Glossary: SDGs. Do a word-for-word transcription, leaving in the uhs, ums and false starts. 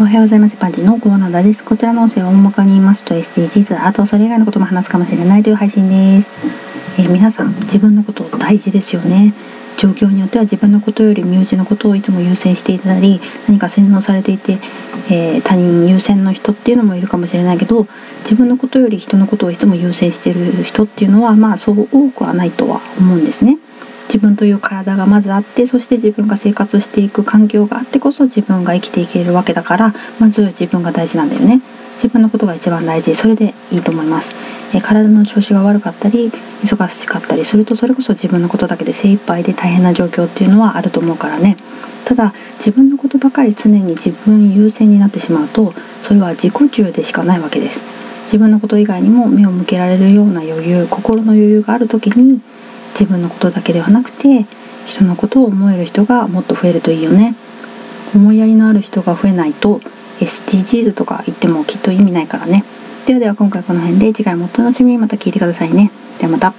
おはようございます。パンチのコーナーです。こちらの音声を大まかに言いますと エスディージーズ、あとそれ以外のことも話すかもしれないという配信です。えー、皆さん、自分のこと大事ですよね。状況によっては自分のことより身内のことをいつも優先していたり、何か洗脳されていて、えー、他人優先の人っていうのもいるかもしれないけど、自分のことより人のことをいつも優先している人っていうのは、まあそう多くはないとは思うんですね。自分という体がまずあって、そして自分が生活していく環境があってこそ自分が生きていけるわけだから、まず自分が大事なんだよね。自分のことが一番大事、それでいいと思います。え体の調子が悪かったり忙しかったりすると、それこそ自分のことだけで精一杯で大変な状況っていうのはあると思うからね。ただ自分のことばかり常に自分優先になってしまうと、それは自己中でしかないわけです。自分のこと以外にも目を向けられるような余裕、心の余裕がある時に、自分のことだけではなくて人のことを思える人がもっと増えるといいよね。思いやりのある人が増えないと エスディージーズ とか言ってもきっと意味ないからね。ではでは今回この辺で、次回もお楽しみにまた聞いてくださいね。ではまた。